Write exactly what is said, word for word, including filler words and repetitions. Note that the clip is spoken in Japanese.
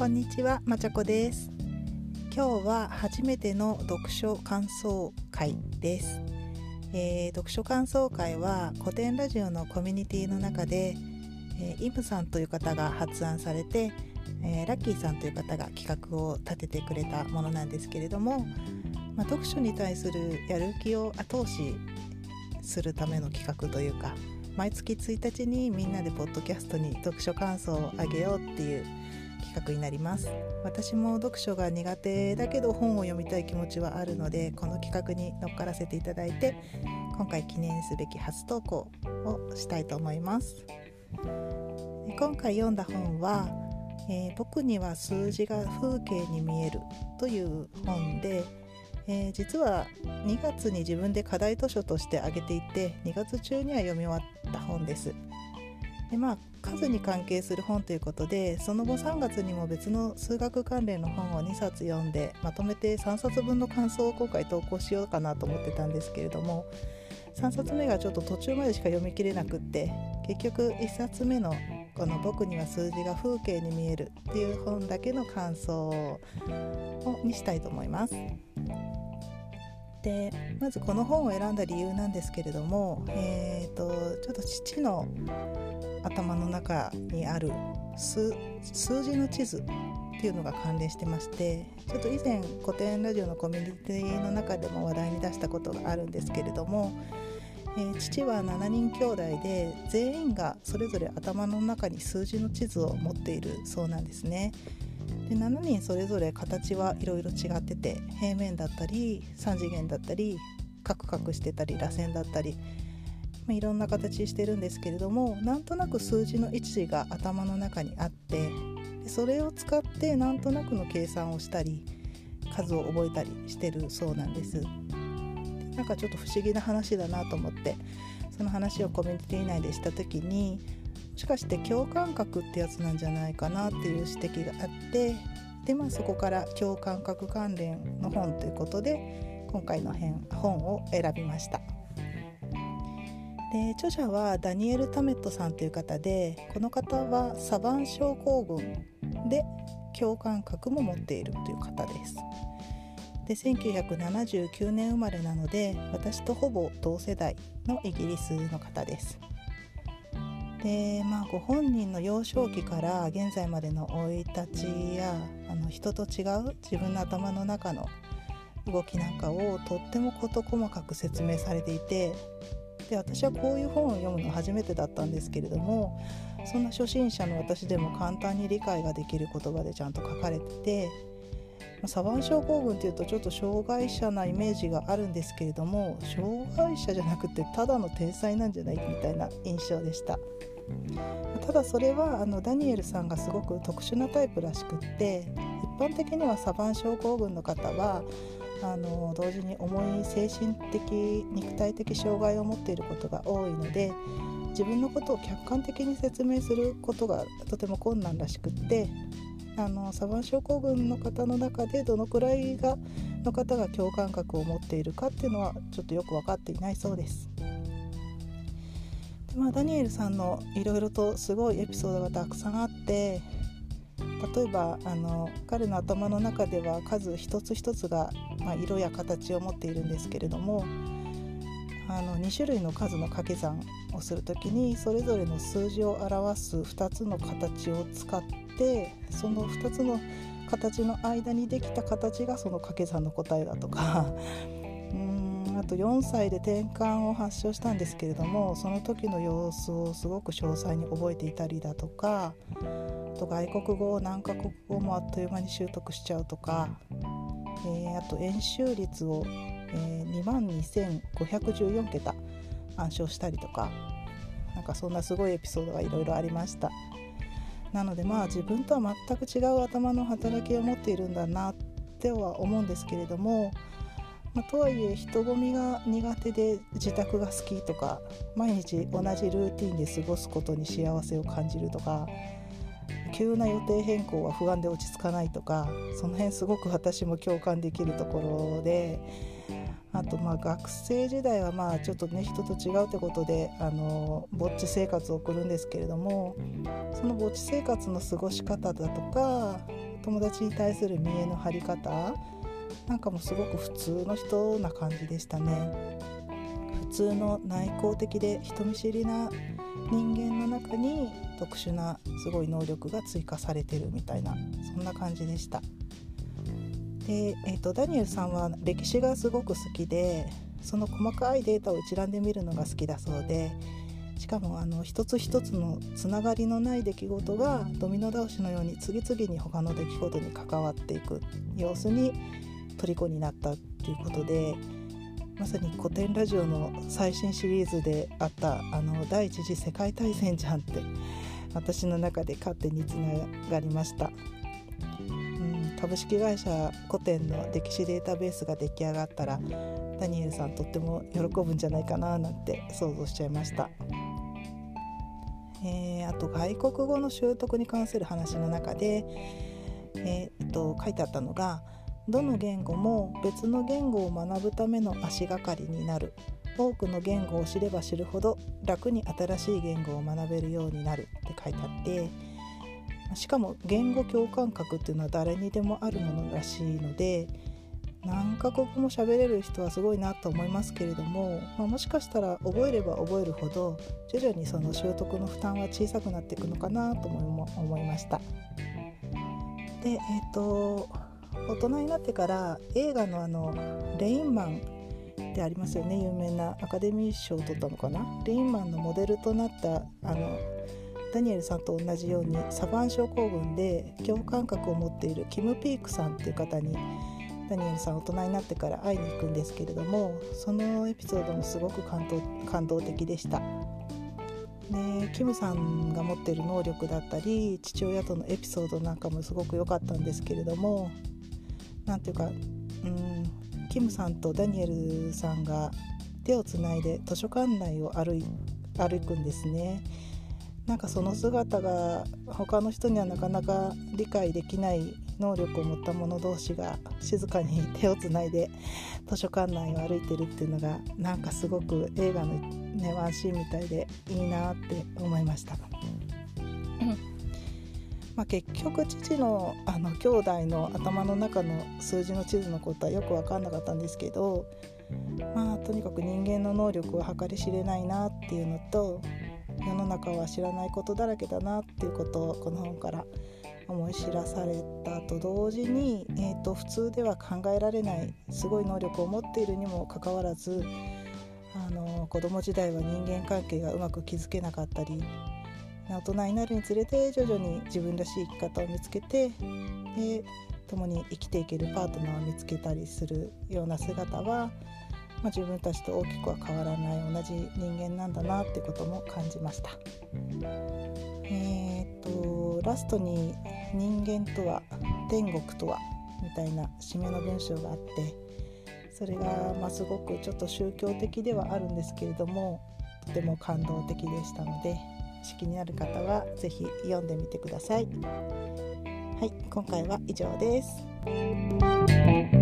こんにちは、まちゃこです。今日は初めての読書感想会です。えー、読書感想会は古典ラジオのコミュニティの中で、えー、イムさんという方が発案されて、えー、ラッキーさんという方が企画を立ててくれたものなんですけれども、まあ、読書に対するやる気を後押しするための企画というか、毎月ついたちにみんなでポッドキャストに読書感想をあげようっていう企画になります。私も読書が苦手だけど本を読みたい気持ちはあるので、この企画に乗っからせていただいて、今回記念すべき初投稿をしたいと思います。今回読んだ本は、えー、僕には数字が風景に見えるという本で、えー、実はにがつに自分で課題図書としてあげていて、にがつ中には読み終わった本です。で、まあ、数に関係する本ということで、その後さんがつにも別の数学関連の本をにさつ読んで、まとめてさんさつぶんの感想を今回投稿しようかなと思ってたんですけれども、さんさつめがちょっと途中までしか読みきれなくって、結局いっさつめのこの僕には数字が風景に見えるっていう本だけの感想にしたいと思います。で、まずこの本を選んだ理由なんですけれども、えーと、ちょっと父の頭の中にある 数, 数字の地図っていうのが関連してまして、ちょっと以前古典ラジオのコミュニティの中でも話題に出したことがあるんですけれども、えー、父はしちにんきょうだいで、全員がそれぞれ頭の中に数字の地図を持っているそうなんですね。で、しちにんそれぞれ形はいろいろ違ってて、平面だったりさんじげんだったりカクカクしてたり螺旋だったり、まあ、いろんな形してるんですけれども、なんとなく数字の位置が頭の中にあって、でそれを使ってなんとなくの計算をしたり数を覚えたりしてるそうなんです。なんかちょっと不思議な話だなと思って、その話をコミュニティ内でした時に、もしかして共感覚ってやつなんじゃないかなっていう指摘があって、で、まあ、そこから共感覚関連の本ということで今回の本を選びました。で、著者はダニエル・タメットさんという方で、この方はサヴァン症候群で共感覚も持っているという方です。で、せんきゅうひゃくななじゅうきゅうねん生まれなので、私とほぼ同世代のイギリスの方です。で、まあ、ご本人の幼少期から現在までの生い立ちや、あの人と違う自分の頭の中の動きなんかをとっても事細かく説明されていて、で、私はこういう本を読むの初めてだったんですけれども、そんな初心者の私でも簡単に理解ができる言葉でちゃんと書かれてて、サヴァン症候群というとちょっと障害者なイメージがあるんですけれども、障害者じゃなくてただの天才なんじゃないみたいな印象でした。ただそれはあのダニエルさんがすごく特殊なタイプらしくって、一般的にはサヴァン症候群の方はあの同時に重い精神的肉体的障害を持っていることが多いので、自分のことを客観的に説明することがとても困難らしくって、あのサヴァン症候群の方の中でどのくらいがの方が共感覚を持っているかっていうのはちょっとよく分かっていないそうです。で、まあ、ダニエルさんのいろいろとすごいエピソードがたくさんあって、例えばあの彼の頭の中では数一つ一つが、まあ、色や形を持っているんですけれども、あのにしゅるいの数の掛け算をするときに、それぞれの数字を表すふたつの形を使って、そのふたつの形の間にできた形がその掛け算の答えだとかうーんあとよんさいで転換を発症したんですけれども、その時の様子をすごく詳細に覚えていたりだとか、あと外国語を何カ国語もあっという間に習得しちゃうとか、えー、あと円周率をえー、にまんにせんごひゃくじゅうよんけた暗唱したりとか、なんかそんなすごいエピソードがいろいろありました。なので、まあ、自分とは全く違う頭の働きを持っているんだなっては思うんですけれども、まあ、とはいえ人混みが苦手で自宅が好きとか、毎日同じルーティンで過ごすことに幸せを感じるとか、急な予定変更は不安で落ち着かないとか、その辺すごく私も共感できるところで、あと、まあ、学生時代はまあちょっとね、人と違うということであのぼっち生活を送るんですけれども、そのぼっち生活の過ごし方だとか、友達に対する見栄の張り方なんかもすごく普通の人な感じでしたね。普通の内向的で人見知りな人間の中に特殊なすごい能力が追加されてるみたいな、そんな感じでした。で、えーと、ダニエルさんは歴史がすごく好きで、その細かいデータを一覧で見るのが好きだそうで、しかもあの一つ一つのつながりのない出来事がドミノ倒しのように次々に他の出来事に関わっていく様子に虜になったということで、まさに古典ラジオの最新シリーズであったあの第一次世界大戦じゃんって私の中で勝手につながりました。うん、株式会社古典の歴史データベースが出来上がったらダニエルさんとっても喜ぶんじゃないかななんて想像しちゃいました。えー、あと外国語の習得に関する話の中で、えー、っと書いてあったのが、どの言語も別の言語を学ぶための足がかりになる、多くの言語を知れば知るほど楽に新しい言語を学べるようになるって書いてあって、しかも言語共感覚っていうのは誰にでもあるものらしいので、何カ国も喋れる人はすごいなと思いますけれども、まあ、もしかしたら覚えれば覚えるほど徐々にその習得の負担は小さくなっていくのかなとも思いました。で、えーと、大人になってから映画のあのレインマンってありますよね、有名なアカデミー賞を取ったのかな、レインマンのモデルとなったあのダニエルさんと同じようにサヴァン症候群で共感覚を持っているキム・ピークさんっていう方にダニエルさん大人になってから会いに行くんですけれども、そのエピソードもすごく感動、感動的でした。で、キムさんが持っている能力だったり父親とのエピソードなんかもすごく良かったんですけれども、なんていうか、うん、キムさんとダニエルさんが手をつないで図書館内を歩い、歩くんですね。なんかその姿が他の人にはなかなか理解できない能力を持った者同士が静かに手をつないで図書館内を歩いてるっていうのがなんかすごく映画の、ね、ワンシーンみたいでいいなって思いました。まあ、結局父のあの兄弟の頭の中の数字の地図のことはよく分かんなかったんですけど、まあとにかく人間の能力は計り知れないなっていうのと、世の中は知らないことだらけだなっていうことをこの本から思い知らされたと同時に、えーと、普通では考えられないすごい能力を持っているにもかかわらず、あの子供時代は人間関係がうまく築けなかったり、大人になるにつれて徐々に自分らしい生き方を見つけて、で共に生きていけるパートナーを見つけたりするような姿は、まあ、自分たちと大きくは変わらない同じ人間なんだなってことも感じました。えーと、ラストに人間とは天国とはみたいな締めの文章があって、それがまあすごくちょっと宗教的ではあるんですけれども、とても感動的でしたので、気になる方はぜひ読んでみてください。はい、今回は以上です。